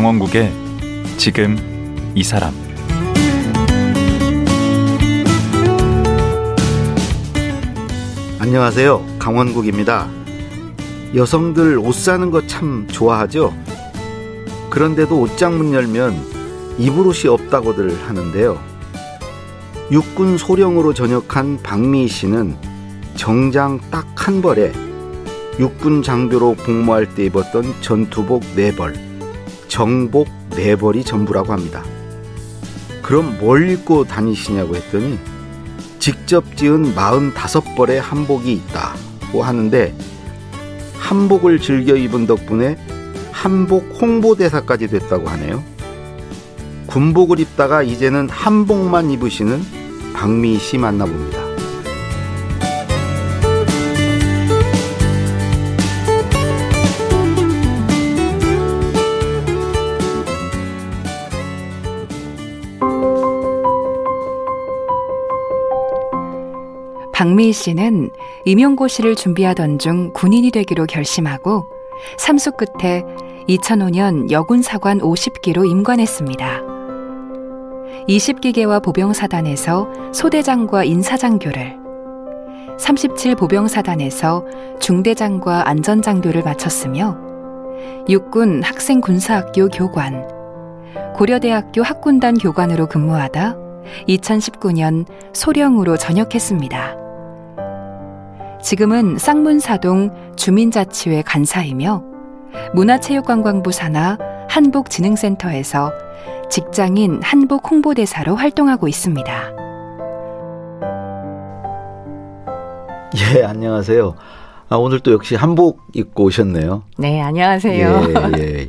강원국의 지금 이 사람. 안녕하세요, 강원국입니다. 여성들 옷 사는 거 참 좋아하죠. 그런데도 옷장 문 열면 입을 옷이 없다고들 하는데요. 육군 소령으로 전역한 박미희 씨는 정장 딱 한 벌에 육군 장교로 복무할 때 입었던 전투복 4벌, 정복 4벌이 전부라고 합니다. 그럼 뭘 입고 다니시냐고 했더니 직접 지은 45벌의 한복이 있다고 하는데, 한복을 즐겨 입은 덕분에 한복 홍보대사까지 됐다고 하네요. 군복을 입다가 이제는 한복만 입으시는 박미희 씨 만나봅니다. 박미희 씨는 임용고시를 준비하던 중 군인이 되기로 결심하고 삼수 끝에 2005년 여군사관 50기로 임관했습니다. 20기계와 보병사단에서 소대장과 인사장교를, 37보병사단에서 중대장과 안전장교를 마쳤으며 육군학생군사학교 교관, 고려대학교 학군단 교관으로 근무하다 2019년 소령으로 전역했습니다. 지금은 쌍문4동 주민자치회 간사이며 문화체육관광부 산하 한복진흥센터에서 직장인 한복 홍보대사로 활동하고 있습니다. 예, 안녕하세요. 오늘 또 역시 한복 입고 오셨네요. 네, 안녕하세요. 예.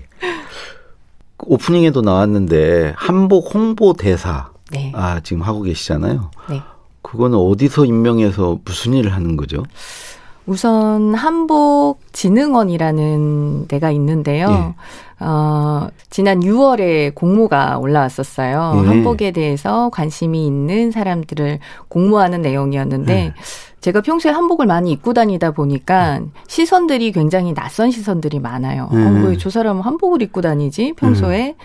오프닝에도 나왔는데 한복 홍보대사, 네. 지금 하고 계시잖아요. 네. 그거는 어디서 임명해서 무슨 일을 하는 거죠? 우선 한복진흥원이라는 데가 있는데요. 예. 지난 6월에 공모가 올라왔었어요. 예. 한복에 대해서 관심이 있는 사람들을 공모하는 내용이었는데, 예. 제가 평소에 한복을 많이 입고 다니다 보니까 시선들이 굉장히 낯선 시선들이 많아요. 왜 저 사람은 한복을 입고 다니지? 평소에.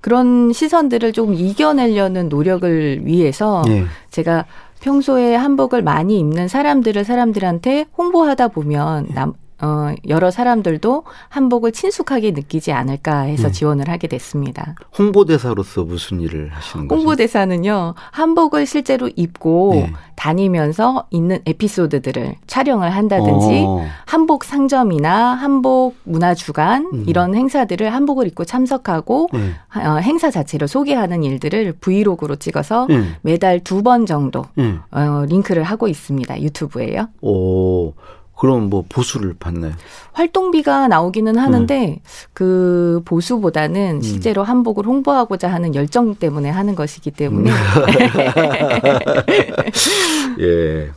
그런 시선들을 조금 이겨내려는 노력을 위해서, 예. 제가 평소에 한복을 많이 입는 사람들을 사람들한테 홍보하다 보면 여러 사람들도 한복을 친숙하게 느끼지 않을까 해서 지원을 하게 됐습니다. 홍보대사로서 무슨 일을 하시는 거죠? 홍보대사는요, 한복을 실제로 입고 다니면서 있는 에피소드들을 촬영을 한다든지, 한복 상점이나 한복 문화주간 이런 행사들을 한복을 입고 참석하고, 행사 자체를 소개하는 일들을 브이로그로 찍어서 매달 2번 정도 링크를 하고 있습니다. 유튜브에요. 오. 그럼 뭐 보수를 받나요? 활동비가 나오기는 하는데, 그 보수보다는 실제로 한복을 홍보하고자 하는 열정 때문에 하는 것이기 때문에. 예.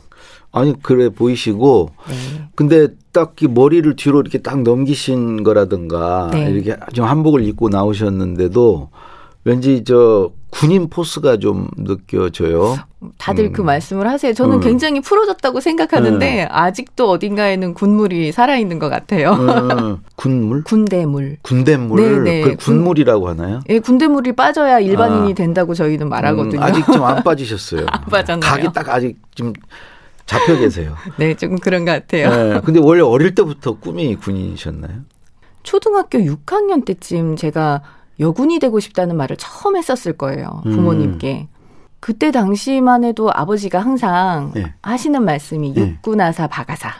아니, 그래 보이시고. 네. 근데 딱 이 머리를 뒤로 이렇게 딱 넘기신 거라든가, 네. 이렇게 좀 한복을 입고 나오셨는데도 왠지 저 군인 포스가 좀 느껴져요. 다들 그 말씀을 하세요. 저는 굉장히 풀어졌다고 생각하는데, 아직도 어딘가에는 군물이 살아있는 것 같아요. 군물? 군대물. 군대물. 네네. 그걸 군물이라고 하나요? 예, 군대물이 빠져야 일반인이 된다고 저희는 말하거든요. 아직 좀 안 빠지셨어요. 안 빠졌나요? 각이 딱 아직 좀 잡혀 계세요. 네, 조금 그런 것 같아요. 네, 근데 원래 어릴 때부터 꿈이 군인이셨나요? 초등학교 6학년 때쯤 제가 여군이 되고 싶다는 말을 처음 했었을 거예요. 부모님께. 그때 당시만 해도 아버지가 항상 하시는 말씀이 육군아사 박아사.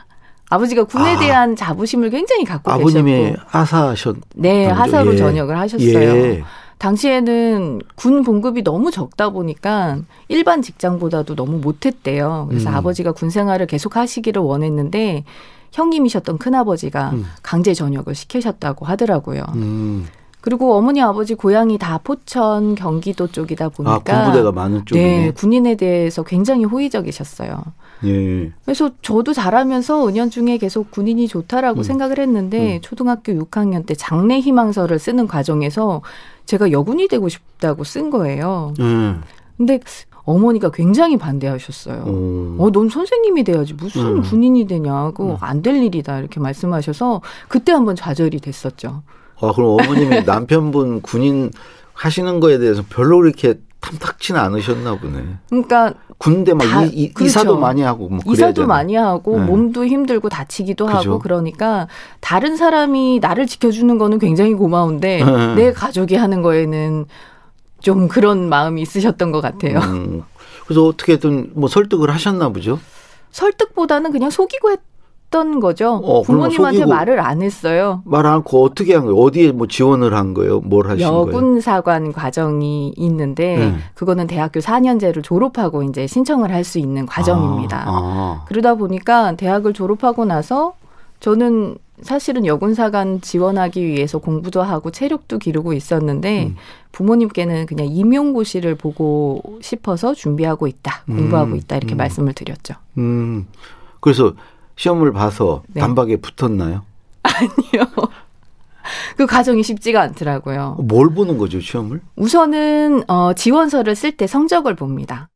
아버지가 군에 대한 자부심을 굉장히 갖고 계셨고. 아버님이 하사하셨. 네. 하사로 전역을 하셨어요. 예. 당시에는 군 봉급이 너무 적다 보니까 일반 직장보다도 너무 못했대요. 그래서 아버지가 군 생활을 계속 하시기를 원했는데 형님이셨던 큰아버지가 강제 전역을 시키셨다고 하더라고요. 그리고 어머니 아버지 고향이 다 포천 경기도 쪽이다 보니까 군부대가 많은 쪽이네. 네, 군인에 대해서 굉장히 호의적이셨어요. 예. 그래서 저도 자라면서 은연중에 계속 군인이 좋다라고 생각을 했는데, 초등학교 6학년 때 장래 희망서를 쓰는 과정에서 제가 여군이 되고 싶다고 쓴 거예요. 근데 어머니가 굉장히 반대하셨어요. 넌 선생님이 돼야지 무슨 군인이 되냐고, 안 될 일이다 이렇게 말씀하셔서 그때 한번 좌절이 됐었죠. 아, 그럼 어머님이 남편분 군인 하시는 거에 대해서 별로 그렇게 탐탁치는 않으셨나 보네. 그러니까 군대 막 다, 그렇죠. 이사도 많이 하고 뭐 그래야 이사도 되나? 많이 하고 네. 몸도 힘들고 다치기도 그죠? 하고 그러니까 다른 사람이 나를 지켜주는 거는 굉장히 고마운데 네. 내 가족이 하는 거에는 좀 그런 마음이 있으셨던 것 같아요. 그래서 어떻게든 뭐 설득을 하셨나 보죠? 설득보다는 그냥 속이고 했던 거죠. 부모님한테 말을 안 했어요. 말 안 하고 어떻게 한 거예요? 어디에 뭐 지원을 한 거예요? 뭘 하신 거예요? 여군사관 과정이 있는데 그거는 대학교 4년제를 졸업하고 이제 신청을 할 수 있는 과정입니다. 그러다 보니까 대학을 졸업하고 나서 저는 사실은 여군사관 지원하기 위해서 공부도 하고 체력도 기르고 있었는데 부모님께는 그냥 임용고시를 보고 싶어서 준비하고 있다. 공부하고 있다. 이렇게 말씀을 드렸죠. 그래서 시험을 봐서 네. 단박에 붙었나요? 아니요. 그 과정이 쉽지가 않더라고요. 뭘 보는 거죠, 시험을? 우선은 지원서를 쓸 때 성적을 봅니다.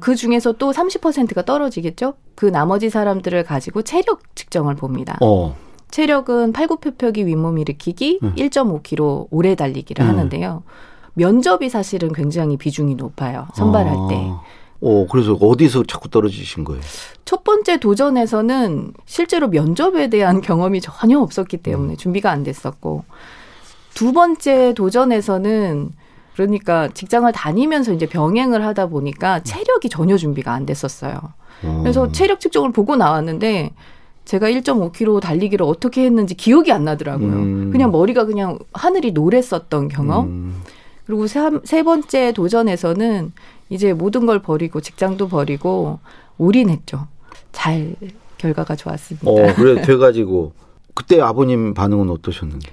그 중에서 또 30%가 떨어지겠죠? 그 나머지 사람들을 가지고 체력 측정을 봅니다. 체력은 팔굽혀펴기, 윗몸 일으키기, 1.5km 오래 달리기를 하는데요. 면접이 사실은 굉장히 비중이 높아요. 선발할 때. 그래서 어디서 자꾸 떨어지신 거예요? 첫 번째 도전에서는 실제로 면접에 대한 경험이 전혀 없었기 때문에 준비가 안 됐었고, 두 번째 도전에서는 그러니까 직장을 다니면서 이제 병행을 하다 보니까 체력이 전혀 준비가 안 됐었어요. 그래서 체력 측정을 보고 나왔는데 제가 1.5km 달리기를 어떻게 했는지 기억이 안 나더라고요. 그냥 머리가 그냥 하늘이 노랬었던 경험. 그리고 세 번째 도전에서는 이제 모든 걸 버리고 직장도 버리고 올인했죠. 잘 결과가 좋았습니다. 그래 돼가지고 그때 아버님 반응은 어떠셨는데?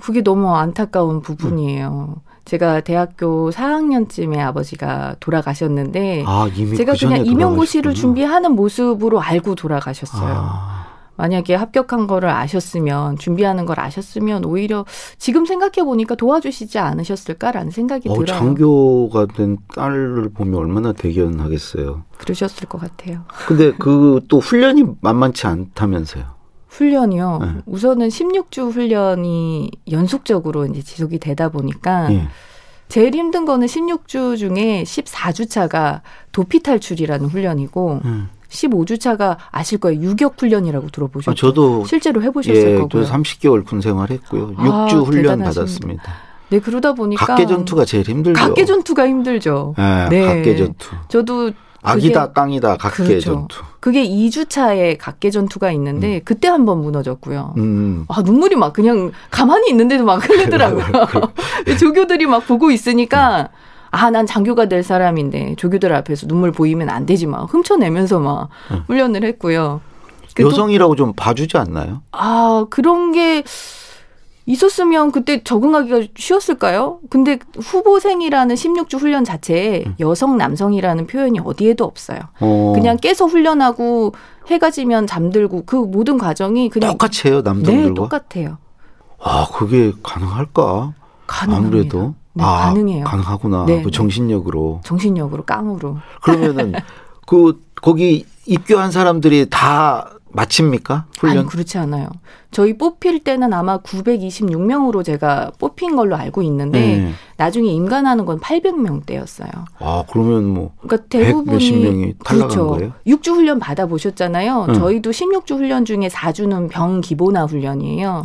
그게 너무 안타까운 부분이에요. 제가 대학교 4학년쯤에 아버지가 돌아가셨는데 이미 제가 그냥 임용고시를 준비하는 모습으로 알고 돌아가셨어요. 만약에 합격한 거를 아셨으면 준비하는 걸 아셨으면 오히려 지금 생각해 보니까 도와주시지 않으셨을까라는 생각이 들어요. 장교가 된 딸을 보면 얼마나 대견하겠어요. 그러셨을 것 같아요. 근데 그 또 훈련이 만만치 않다면서요. 훈련이요. 네. 우선은 16주 훈련이 연속적으로 이제 지속이 되다 보니까 제일 힘든 거는 16주 중에 14주차가 도피 탈출이라는 훈련이고 15주차가 아실 거예요. 유격 훈련이라고 들어보셨죠? 저도 실제로 해보셨을 거고요. 저도 30개월 군 생활했고요. 6주 훈련 대단하십니다. 받았습니다. 네, 그러다 보니까 각개전투가 제일 힘들죠. 각개전투가 힘들죠. 네, 각개전투. 저도 아기다 깡이다 각개전투. 그렇죠. 그게 2주차에 각개전투가 있는데 그때 한번 무너졌고요. 눈물이 막 그냥 가만히 있는데도 막 흘리더라고요. 조교들이 막 보고 있으니까 난 장교가 될 사람인데 조교들 앞에서 눈물 보이면 안 되지 막 훔쳐내면서 막 훈련을 했고요. 여성이라고 좀 봐주지 않나요? 그런 게 있었으면 그때 적응하기가 쉬웠을까요? 근데 후보생이라는 16주 훈련 자체에 여성, 남성이라는 표현이 어디에도 없어요. 그냥 깨서 훈련하고 해가 지면 잠들고 그 모든 과정이 그냥 똑같이 해요, 남성들과? 네, 똑같아요. 그게 가능할까? 가능합니다. 아무래도. 네, 가능해요. 가능하구나. 네, 그 정신력으로. 정신력으로, 깡으로. 그러면은 거기 입교한 사람들이 다 마칩니까? 훈련? 아니, 그렇지 않아요. 저희 뽑힐 때는 아마 926명으로 제가 뽑힌 걸로 알고 있는데 나중에 임관하는 건 800명대였어요. 그러면 뭐 그러니까 대부분이 100 몇십 명이 탈락한 그렇죠. 거예요? 6주 훈련 받아보셨잖아요. 저희도 16주 훈련 중에 4주는 병 기본화 훈련이에요.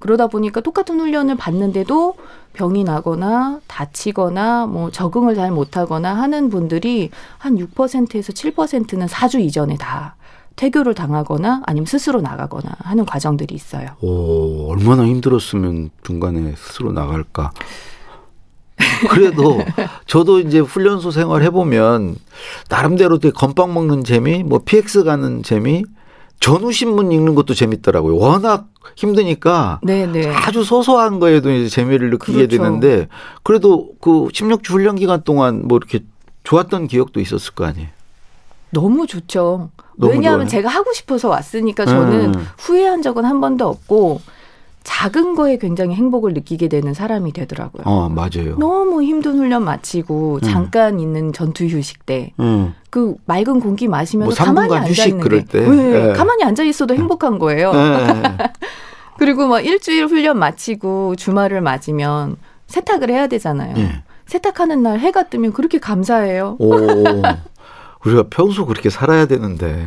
그러다 보니까 똑같은 훈련을 받는데도 병이 나거나 다치거나 뭐 적응을 잘 못하거나 하는 분들이 한 6%에서 7%는 4주 이전에 다 퇴교를 당하거나 아니면 스스로 나가거나 하는 과정들이 있어요. 얼마나 힘들었으면 중간에 스스로 나갈까. 그래도 저도 이제 훈련소 생활 해보면 나름대로 되게 건빵 먹는 재미, 뭐 PX 가는 재미, 전후신문 읽는 것도 재밌더라고요. 워낙 힘드니까 네네. 아주 소소한 거에도 이제 재미를 느끼게 그렇죠. 되는데 그래도 그 16주 훈련 기간 동안 뭐 이렇게 좋았던 기억도 있었을 거 아니에요. 너무 좋죠. 너무 왜냐하면 좋아요. 제가 하고 싶어서 왔으니까 저는 후회한 적은 한 번도 없고 작은 거에 굉장히 행복을 느끼게 되는 사람이 되더라고요. 맞아요. 너무 힘든 훈련 마치고 잠깐 있는 전투 휴식 때 그 맑은 공기 마시면서 뭐 가만히 앉아 있는 게. 가만히 앉아 있어도 행복한 거예요. 그리고 막 일주일 훈련 마치고 주말을 맞으면 세탁을 해야 되잖아요. 네. 세탁하는 날 해가 뜨면 그렇게 감사해요. 오, 우리가 평소 그렇게 살아야 되는데.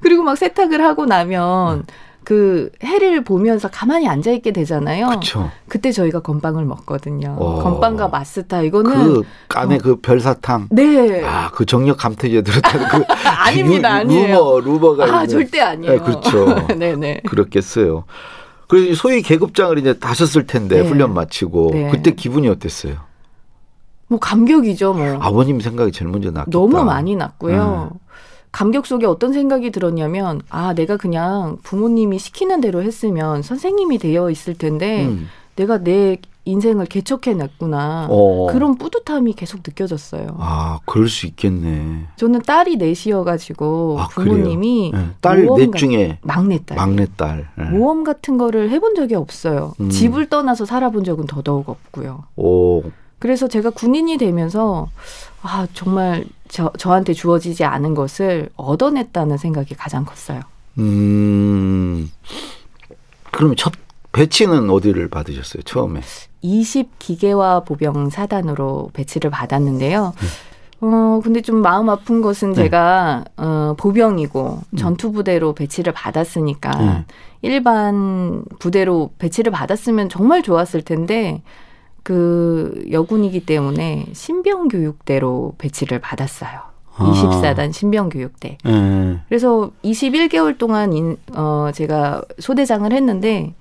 그리고 막 세탁을 하고 나면 그 해를 보면서 가만히 앉아있게 되잖아요. 그쵸. 그때 저희가 건빵을 먹거든요. 오. 건빵과 마스타 이거는. 그 안에 그 별사탕. 네. 아, 그 정력 감퇴제 들었다는 그. 아닙니다. 아니에요. 루머가 있는. 아, 절대 아니에요. 네, 그렇죠. 네네. 그렇겠어요. 그래서 소위 계급장을 이제 다셨을 텐데 네. 훈련 마치고. 네. 그때 기분이 어땠어요? 뭐 감격이죠. 뭐. 아버님 생각이 제일 먼저 났겠다. 너무 많이 났고요. 감격 속에 어떤 생각이 들었냐면 아 내가 그냥 부모님이 시키는 대로 했으면 선생님이 되어 있을 텐데 내가 내 인생을 개척해냈구나. 그런 뿌듯함이 계속 느껴졌어요. 아 그럴 수 있겠네. 저는 딸이 넷이어가지고 아, 부모님이 네. 딸 넷 중에 막내딸 네. 모험 같은 거를 해본 적이 없어요. 집을 떠나서 살아본 적은 더더욱 없고요. 오. 그래서 제가 군인이 되면서 아 정말 저한테 주어지지 않은 것을 얻어냈다는 생각이 가장 컸어요. 그럼 첫 배치는 어디를 받으셨어요? 처음에. 20기계화 보병 4단으로 배치를 받았는데요. 근데 좀 마음 아픈 것은 네. 제가 보병이고 전투부대로 배치를 받았으니까 일반 부대로 배치를 받았으면 정말 좋았을 텐데 그 여군이기 때문에 신병교육대로 배치를 받았어요. 아. 24단 신병교육대. 그래서 21개월 동안 제가 소대장을 했는데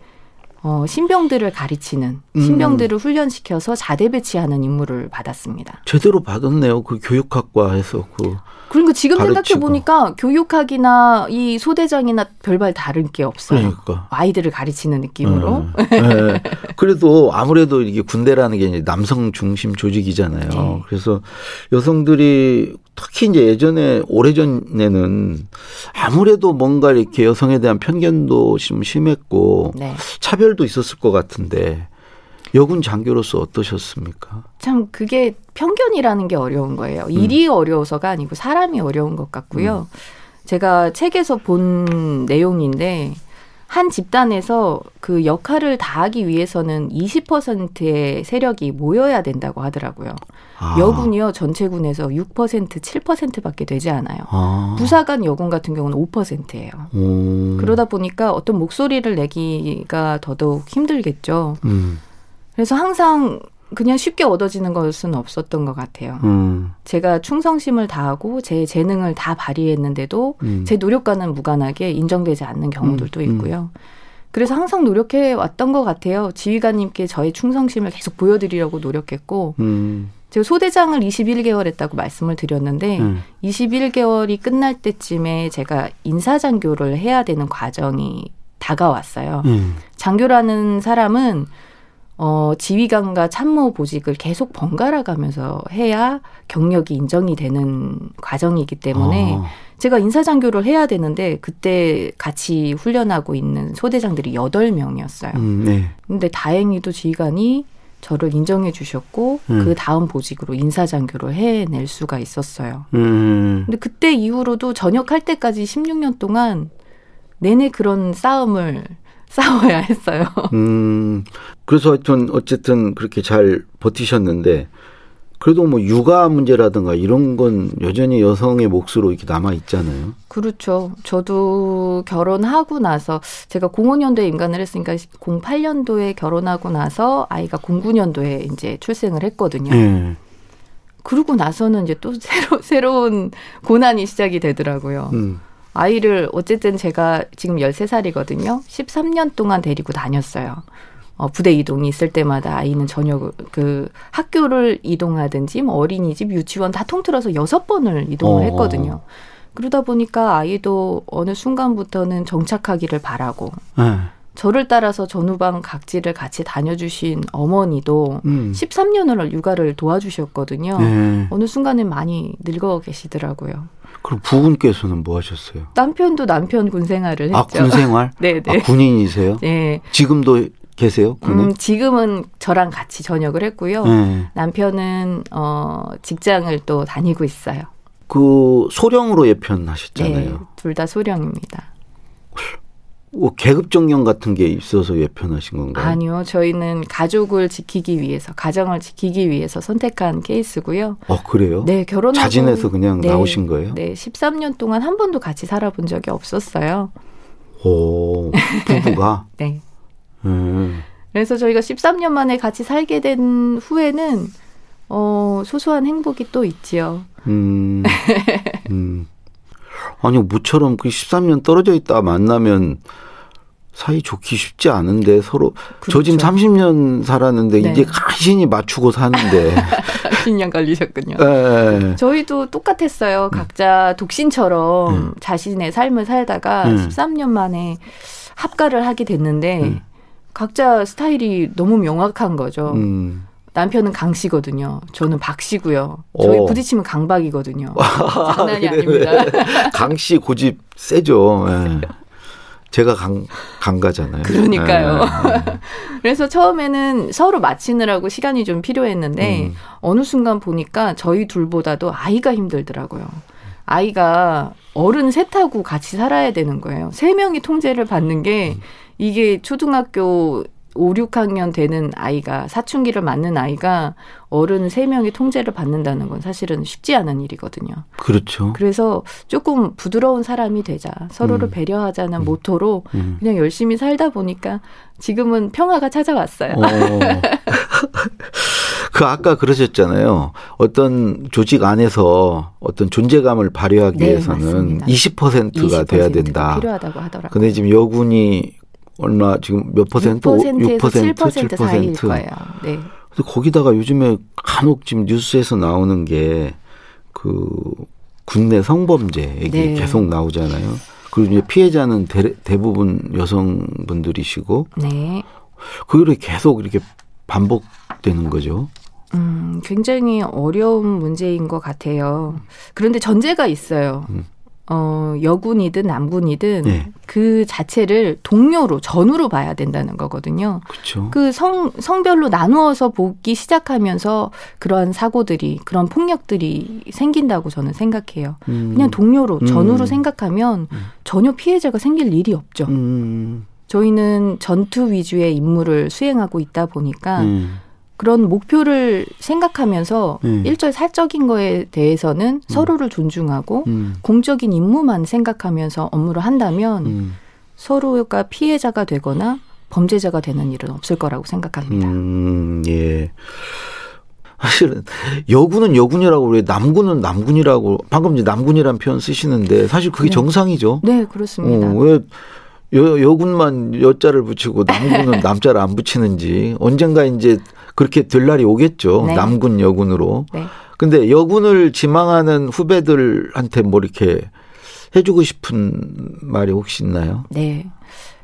신병들을 가르치는 신병들을 훈련시켜서 자대 배치하는 임무를 받았습니다. 제대로 받았네요. 그 교육학과에서 그. 그러니까 지금 생각해 보니까 교육학이나 이 소대장이나 별발 다른 게 없어요. 그러니까. 아이들을 가르치는 느낌으로. 네. 그래도 아무래도 이게 군대라는 게 이제 남성 중심 조직이잖아요. 네. 그래서 여성들이 특히 이제 예전에 오래전에는 아무래도 뭔가 이렇게 여성에 대한 편견도 좀 심했고 네. 차별도 있었을 것 같은데 여군 장교로서 어떠셨습니까? 참 그게 편견이라는 게 어려운 거예요. 일이 어려워서가 아니고 사람이 어려운 것 같고요. 제가 책에서 본 내용인데 한 집단에서 그 역할을 다하기 위해서는 20%의 세력이 모여야 된다고 하더라고요. 아. 여군이요. 전체군에서 6%, 7%밖에 되지 않아요. 아. 부사관 여군 같은 경우는 5%예요. 그러다 보니까 어떤 목소리를 내기가 더더욱 힘들겠죠. 그래서 항상 그냥 쉽게 얻어지는 것은 없었던 것 같아요. 제가 충성심을 다하고 제 재능을 다 발휘했는데도 제 노력과는 무관하게 인정되지 않는 경우들도 있고요. 그래서 항상 노력해 왔던 것 같아요. 지휘관님께 저의 충성심을 계속 보여드리려고 노력했고 제가 소대장을 21개월 했다고 말씀을 드렸는데 21개월이 끝날 때쯤에 제가 인사장교를 해야 되는 과정이 다가왔어요. 장교라는 사람은 지휘관과 참모 보직을 계속 번갈아 가면서 해야 경력이 인정이 되는 과정이기 때문에 제가 인사장교를 해야 되는데 그때 같이 훈련하고 있는 소대장들이 8명이었어요. 근데 다행히도 지휘관이 저를 인정해 주셨고 그 다음 보직으로 인사장교를 해낼 수가 있었어요. 근데 그때 이후로도 전역할 때까지 16년 동안 내내 그런 싸움을 싸워야 했어요. 그래서 하여튼 어쨌든 그렇게 잘 버티셨는데 그래도 뭐 육아 문제라든가 이런 건 여전히 여성의 몫으로 이렇게 남아 있잖아요. 그렇죠. 저도 결혼하고 나서 제가 05년도에 임관을 했으니까 08년도에 결혼하고 나서 아이가 09년도에 이제 출생을 했거든요. 그러고 나서는 이제 또 새로운 고난이 시작이 되더라고요. 아이를 어쨌든 제가 지금 13살이거든요. 13년 동안 데리고 다녔어요. 부대 이동이 있을 때마다 아이는 저녁 그 학교를 이동하든지 뭐 어린이집, 유치원 다 통틀어서 6번을 이동을 했거든요. 그러다 보니까 아이도 어느 순간부터는 정착하기를 바라고 저를 따라서 전후방 각지를 같이 다녀주신 어머니도 13년을 육아를 도와주셨거든요. 어느 순간에 많이 늙어 계시더라고요. 그럼 부군께서는 뭐 하셨어요? 남편도 군생활을 했죠. 아, 군생활? 네네. 아, 군인이세요? 네. 지금도 계세요? 군에? 지금은 저랑 같이 전역을 했고요. 남편은 직장을 또 다니고 있어요. 그 소령으로 예편하셨잖아요. 네, 둘 다 소령입니다. 계급 정년 같은 게 있어서 예편하신 건가요? 아니요. 저희는 가족을 지키기 위해서, 가정을 지키기 위해서 선택한 케이스고요. 그래요? 네. 결혼하고. 자진해서 그냥 나오신 거예요? 네. 13년 동안 한 번도 같이 살아본 적이 없었어요. 오, 부부가? 네. 그래서 저희가 13년 만에 같이 살게 된 후에는 소소한 행복이 또 있지요. 아니, 모처럼 그 13년 떨어져 있다 만나면 사이 좋기 쉽지 않은데 서로. 그렇죠. 저 지금 30년 살았는데 네. 이제 간신히 맞추고 사는데. 30년 걸리셨군요. 네. 저희도 똑같았어요. 각자 독신처럼 자신의 삶을 살다가 13년 만에 합가를 하게 됐는데 각자 스타일이 너무 명확한 거죠. 남편은 강 씨거든요. 저는 박 씨고요. 저희 부딪히면 강박이거든요. 아, 장난이 아닙니다. 강 씨 고집 세죠. 네. 제가 강가잖아요. 그러니까요. 네. 그래서 처음에는 서로 맞추느라고 시간이 좀 필요했는데 어느 순간 보니까 저희 둘보다도 아이가 힘들더라고요. 아이가 어른 셋하고 같이 살아야 되는 거예요. 세 명이 통제를 받는 게 이게 초등학교 5, 6학년 되는 아이가 사춘기를 맞는 아이가 어른 3명이 통제를 받는다는 건 사실은 쉽지 않은 일이거든요. 그렇죠. 그래서 조금 부드러운 사람이 되자, 서로를 배려하자는 모토로 그냥 열심히 살다 보니까 지금은 평화가 찾아왔어요. 그 아까 그러셨잖아요. 어떤 조직 안에서 어떤 존재감을 발휘하기 위해서는 맞습니다. 20%가 돼야 된다. 필요하다고 하더라고요. 근데 지금 여군이 얼마 지금 몇 퍼센트? 6%에서 7% 사이일 거예요. 네. 근데 거기다가 요즘에 간혹 지금 뉴스에서 나오는 게 그 국내 성범죄 얘기 계속 나오잖아요. 그리고 이제 피해자는 대부분 여성분들이시고 그걸 계속 이렇게 반복되는 거죠. 굉장히 어려운 문제인 것 같아요. 그런데 전제가 있어요. 여군이든 남군이든 그 자체를 동료로, 전우로 봐야 된다는 거거든요. 그쵸. 그 성별로 나누어서 보기 시작하면서 그런 사고들이, 그런 폭력들이 생긴다고 저는 생각해요. 그냥 동료로, 전우로 생각하면 전혀 피해자가 생길 일이 없죠. 저희는 전투 위주의 임무를 수행하고 있다 보니까 그런 목표를 생각하면서 일절사적인 거에 대해서는 서로를 존중하고 공적인 임무만 생각하면서 업무를 한다면 서로가 피해자가 되거나 범죄자가 되는 일은 없을 거라고 생각합니다. 예. 사실은 여군은 여군이라고 그래요. 남군은 남군이라고. 방금 이제 남군이라는 표현 쓰시는데 사실 그게 정상이죠. 네, 그렇습니다. 왜 여군만 여자를 붙이고 남군은 남자를 안 붙이는지. 언젠가 이제 그렇게 될 날이 오겠죠. 네. 남군 여군으로. 근데 여군을 지망하는 후배들한테 뭐 이렇게 해주고 싶은 말이 혹시 있나요? 네.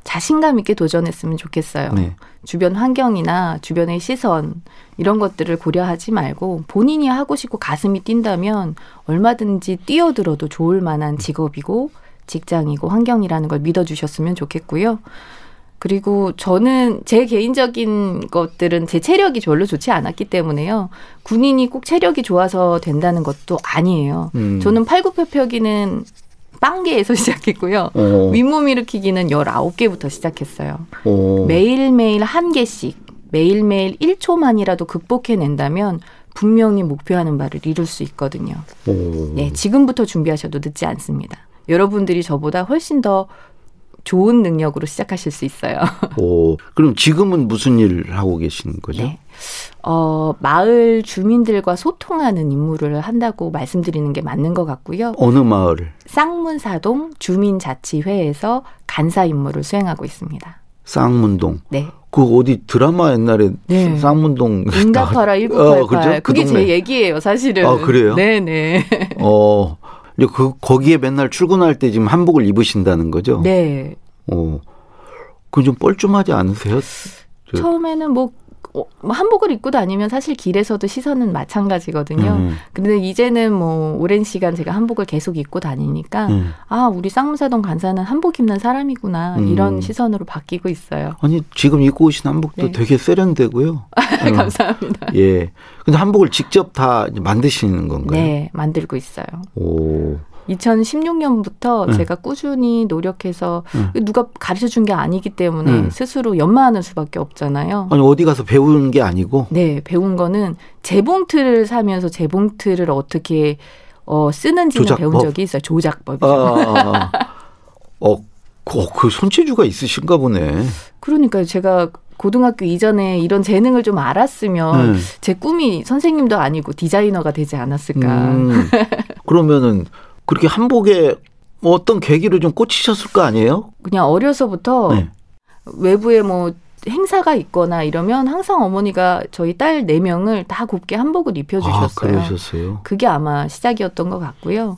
자신감 있게 도전했으면 좋겠어요. 네. 주변 환경이나 주변의 시선 이런 것들을 고려하지 말고 본인이 하고 싶고 가슴이 뛴다면 얼마든지 뛰어들어도 좋을 만한 직업이고 직장이고 환경이라는 걸 믿어주셨으면 좋겠고요. 그리고 저는 제 개인적인 것들은 제 체력이 별로 좋지 않았기 때문에요. 군인이 꼭 체력이 좋아서 된다는 것도 아니에요. 저는 팔굽혀펴기는 빵개에서 시작했고요. 윗몸 일으키기는 19개부터 시작했어요. 매일매일 한 개씩, 매일매일 1초만이라도 극복해낸다면 분명히 목표하는 바를 이룰 수 있거든요. 네, 지금부터 준비하셔도 늦지 않습니다. 여러분들이 저보다 훨씬 더 좋은 능력으로 시작하실 수 있어요. 오, 그럼 지금은 무슨 일을 하고 계시는 거죠? 네. 마을 주민들과 소통하는 임무를 한다고 말씀드리는 게 맞는 것 같고요. 어느 마을을? 쌍문4동 주민자치회에서 간사 임무를 수행하고 있습니다. 쌍문동? 네. 그 어디 드라마 옛날에 쌍문동. 응답하라 1988. 그게 제 얘기예요, 사실은. 아, 그래요? 네네. 거기에 맨날 출근할 때 지금 한복을 입으신다는 거죠? 네. 그건 좀 뻘쭘하지 않으세요? 처음에는 한복을 입고 다니면 사실 길에서도 시선은 마찬가지거든요. 근데 이제는 오랜 시간 제가 한복을 계속 입고 다니니까 아, 우리 쌍문사동 간사는 한복 입는 사람이구나. 이런 시선으로 바뀌고 있어요. 아니, 지금 입고 오신 한복도 되게 세련되고요. 감사합니다. 예. 근데 한복을 직접 다 만드시는 건가요? 네, 만들고 있어요. 오. 2016년부터 제가 꾸준히 노력해서 누가 가르쳐준 게 아니기 때문에 스스로 연마하는 수밖에 없잖아요. 아니 어디 가서 배운 게 아니고? 네. 배운 거는 재봉틀을 사면서 재봉틀을 어떻게 쓰는지는 조작법? 배운 적이 있어요. 조작법이죠. 그 손재주가 있으신가 보네. 그러니까요. 제가 고등학교 이전에 이런 재능을 좀 알았으면 제 꿈이 선생님도 아니고 디자이너가 되지 않았을까. 그러면은 그렇게 한복에 뭐 어떤 계기로 좀 꽂히셨을 거 아니에요? 그냥 어려서부터 외부에 뭐 행사가 있거나 이러면 항상 어머니가 저희 딸 4명을 다 곱게 한복을 입혀주셨어요. 아, 그러셨어요? 그게 아마 시작이었던 것 같고요.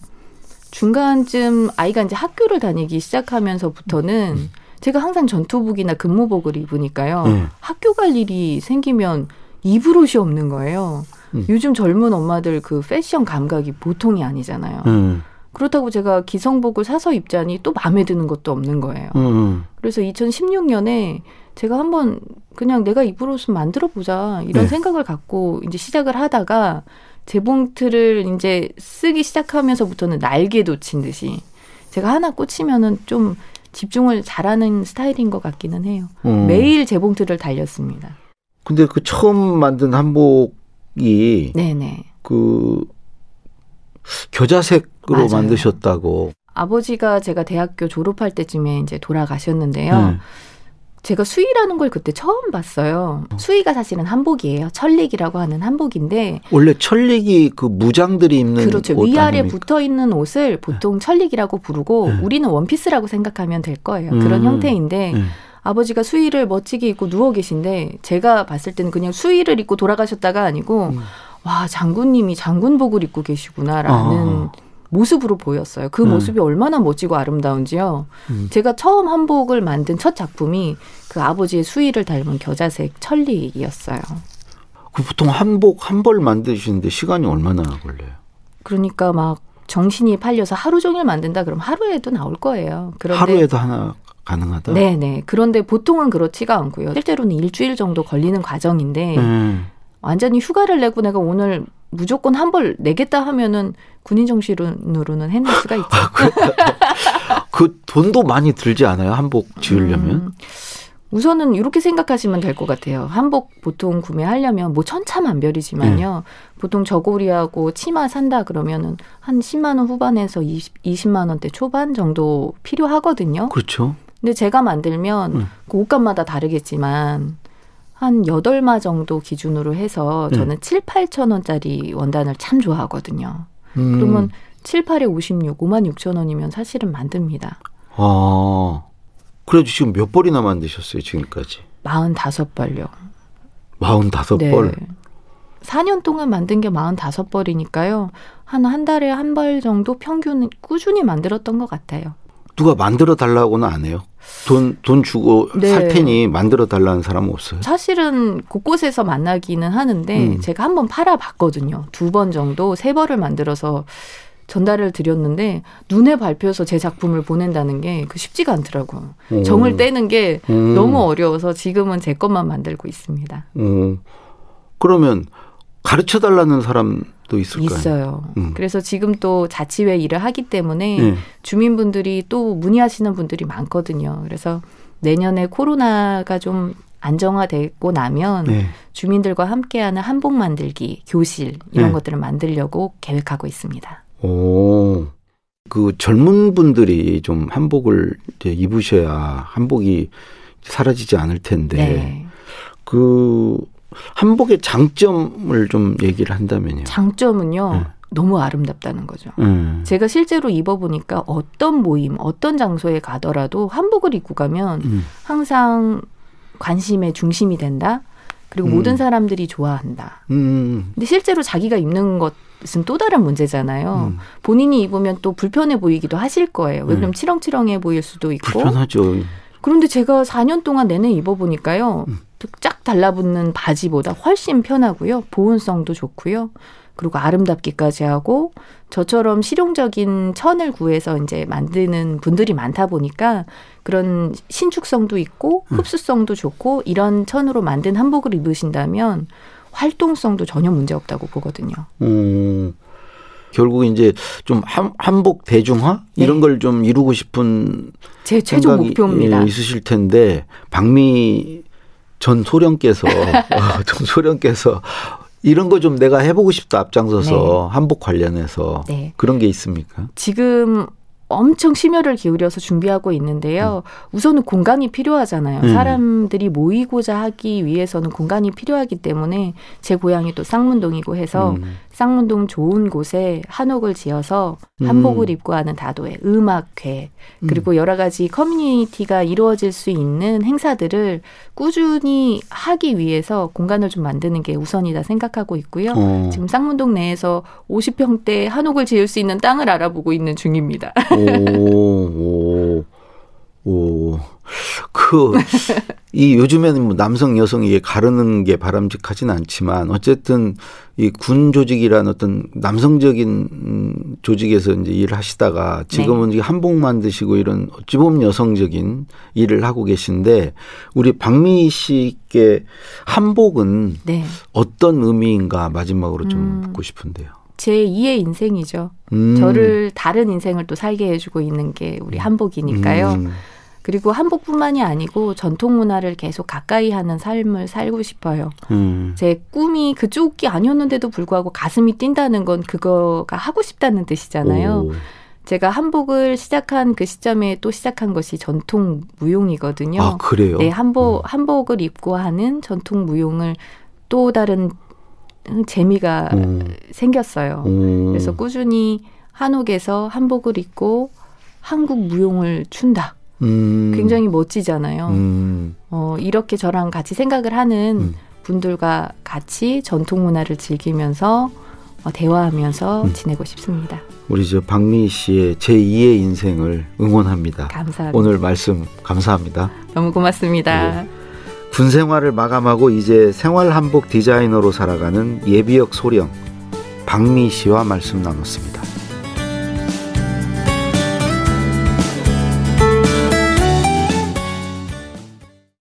중간쯤 아이가 이제 학교를 다니기 시작하면서부터는 제가 항상 전투복이나 근무복을 입으니까요. 학교 갈 일이 생기면 입을 옷이 없는 거예요. 요즘 젊은 엄마들 그 패션 감각이 보통이 아니잖아요. 그렇다고 제가 기성복을 사서 입자니 또 마음에 드는 것도 없는 거예요. 그래서 2016년에 제가 한번 그냥 내가 입을 옷을 만들어 보자 이런 생각을 갖고 이제 시작을 하다가 재봉틀을 이제 쓰기 시작하면서부터는 날개 놓친 듯이 제가 하나 꽂히면은 좀 집중을 잘하는 스타일인 것 같기는 해요. 매일 재봉틀을 달렸습니다. 근데 그 처음 만든 한복이 네네. 그 겨자색으로 맞아요. 만드셨다고. 아버지가 제가 대학교 졸업할 때쯤에 이제 돌아가셨는데요. 제가 수의라는 걸 그때 처음 봤어요. 수의가 사실은 한복이에요. 천릭이라고 하는 한복인데 원래 천릭이 그 무장들이 입는 그렇죠. 옷 위아래 아닙니까? 붙어있는 옷을 보통 천릭이라고 부르고 우리는 원피스라고 생각하면 될 거예요. 그런 형태인데 아버지가 수의를 멋지게 입고 누워 계신데 제가 봤을 때는 그냥 수의를 입고 돌아가셨다가 아니고 와 장군님이 장군복을 입고 계시구나라는 모습으로 보였어요. 그 모습이 얼마나 멋지고 아름다운지요. 제가 처음 한복을 만든 첫 작품이 그 아버지의 수의를 닮은 겨자색 천리이었어요. 그 보통 한복 한 벌 만드시는데 시간이 얼마나 걸려요? 그러니까 막 정신이 팔려서 하루 종일 만든다 그러면 하루에도 나올 거예요. 그런데 하루에도 하나 가능하다? 네네. 그런데 보통은 그렇지가 않고요. 실제로는 일주일 정도 걸리는 과정인데 완전히 휴가를 내고 내가 오늘 무조건 한 벌 내겠다 하면은 군인 정신으로는 해낼 수가 있죠. 그 돈도 많이 들지 않아요? 한복 지으려면? 우선은 이렇게 생각하시면 될 것 같아요. 한복 보통 구매하려면 뭐 천차만별이지만요. 보통 저고리하고 치마 산다 그러면은 한 10만 원 후반에서 20만 원대 초반 정도 필요하거든요. 그렇죠. 근데 제가 만들면 그 옷감마다 다르겠지만 한 8마 정도 기준으로 해서 저는 7, 8천 원짜리 원단을 참 좋아하거든요. 그러면 7, 8에 56, 5만 6천 원이면 사실은 만듭니다. 아, 그래도 지금 몇 벌이나 만드셨어요, 지금까지? 45벌요. 45벌? 네. 4년 동안 만든 게 45벌이니까요. 한 달에 한 벌 정도 평균 꾸준히 만들었던 것 같아요. 누가 만들어 달라고는 안 해요? 돈 주고 살 테니 만들어 달라는 사람은 없어요? 사실은 곳곳에서 만나기는 하는데 제가 한번 팔아봤거든요. 2번 정도 3벌을 만들어서 전달을 드렸는데 눈에 밟혀서 제 작품을 보낸다는 게 쉽지가 않더라고요. 정을 떼는 게 너무 어려워서 지금은 제 것만 만들고 있습니다. 그러면 가르쳐달라는 사람도 있을까요? 있어요. 그래서 지금 또 자치회 일을 하기 때문에 주민분들이 또 문의하시는 분들이 많거든요. 그래서 내년에 코로나가 좀 안정화되고 나면 주민들과 함께하는 한복 만들기, 교실 이런 것들을 만들려고 계획하고 있습니다. 오, 그 젊은 분들이 좀 한복을 이제 입으셔야 한복이 사라지지 않을 텐데 그 한복의 장점을 좀 얘기를 한다면요. 장점은요. 너무 아름답다는 거죠. 제가 실제로 입어보니까 어떤 모임, 어떤 장소에 가더라도 한복을 입고 가면 항상 관심의 중심이 된다. 그리고 모든 사람들이 좋아한다. 근데 실제로 자기가 입는 것은 또 다른 문제잖아요. 본인이 입으면 또 불편해 보이기도 하실 거예요. 왜 그럼 치렁치렁해 보일 수도 있고. 불편하죠. 그런데 제가 4년 동안 내내 입어보니까요. 쫙 달라붙는 바지보다 훨씬 편하고요. 보온성도 좋고요. 그리고 아름답기까지 하고 저처럼 실용적인 천을 구해서 이제 만드는 분들이 많다 보니까 그런 신축성도 있고 흡수성도 좋고 이런 천으로 만든 한복을 입으신다면 활동성도 전혀 문제없다고 보거든요. 결국 이제 좀 한복 대중화 이런 네. 걸 좀 이루고 싶은 제 최종 목표입니다. 있으실 텐데 박미희 전 소령께서 이런 거 좀 내가 해보고 싶다 앞장서서 네. 한복 관련해서 네. 그런 게 있습니까? 지금 엄청 심혈을 기울여서 준비하고 있는데요. 우선은 공간이 필요하잖아요. 사람들이 모이고자 하기 위해서는 공간이 필요하기 때문에 제 고향이 또 쌍문동이고 해서 쌍문동 좋은 곳에 한옥을 지어서 한복을 입고 하는 다도회, 음악회 그리고 여러 가지 커뮤니티가 이루어질 수 있는 행사들을 꾸준히 하기 위해서 공간을 좀 만드는 게 우선이다 생각하고 있고요. 지금 쌍문동 내에서 50평대 한옥을 지을 수 있는 땅을 알아보고 있는 중입니다. 이 요즘에는 뭐 남성 여성 이게 가르는 게 바람직하진 않지만 어쨌든 이 군 조직이란 어떤 남성적인 조직에서 이제 일을 하시다가 지금은 네. 한복 만드시고 이런 어찌 보면 여성적인 일을 하고 계신데 우리 박미희 씨께 한복은 네. 어떤 의미인가 마지막으로 좀 묻고 싶은데요. 제 2의 인생이죠. 저를 다른 인생을 또 살게 해주고 있는 게 우리 한복이니까요. 그리고 한복뿐만이 아니고 전통 문화를 계속 가까이 하는 삶을 살고 싶어요. 제 꿈이 그쪽이 아니었는데도 불구하고 가슴이 뛴다는 건 그거가 하고 싶다는 뜻이잖아요. 제가 한복을 시작한 그 시점에 또 시작한 것이 전통 무용이거든요. 아, 그래요? 네, 한복을 입고 하는 전통 무용을 또 다른 재미가 생겼어요. 그래서 꾸준히 한옥에서 한복을 입고 한국 무용을 춘다. 굉장히 멋지잖아요. 이렇게 저랑 같이 생각을 하는 분들과 같이 전통 문화를 즐기면서 대화하면서 지내고 싶습니다. 우리 저 박미희 씨의 제2의 인생을 응원합니다. 감사합니다. 오늘 말씀 감사합니다. 너무 고맙습니다. 네. 군 생활을 마감하고 이제 생활 한복 디자이너로 살아가는 예비역 소령 박미희 씨와 말씀 나눴습니다.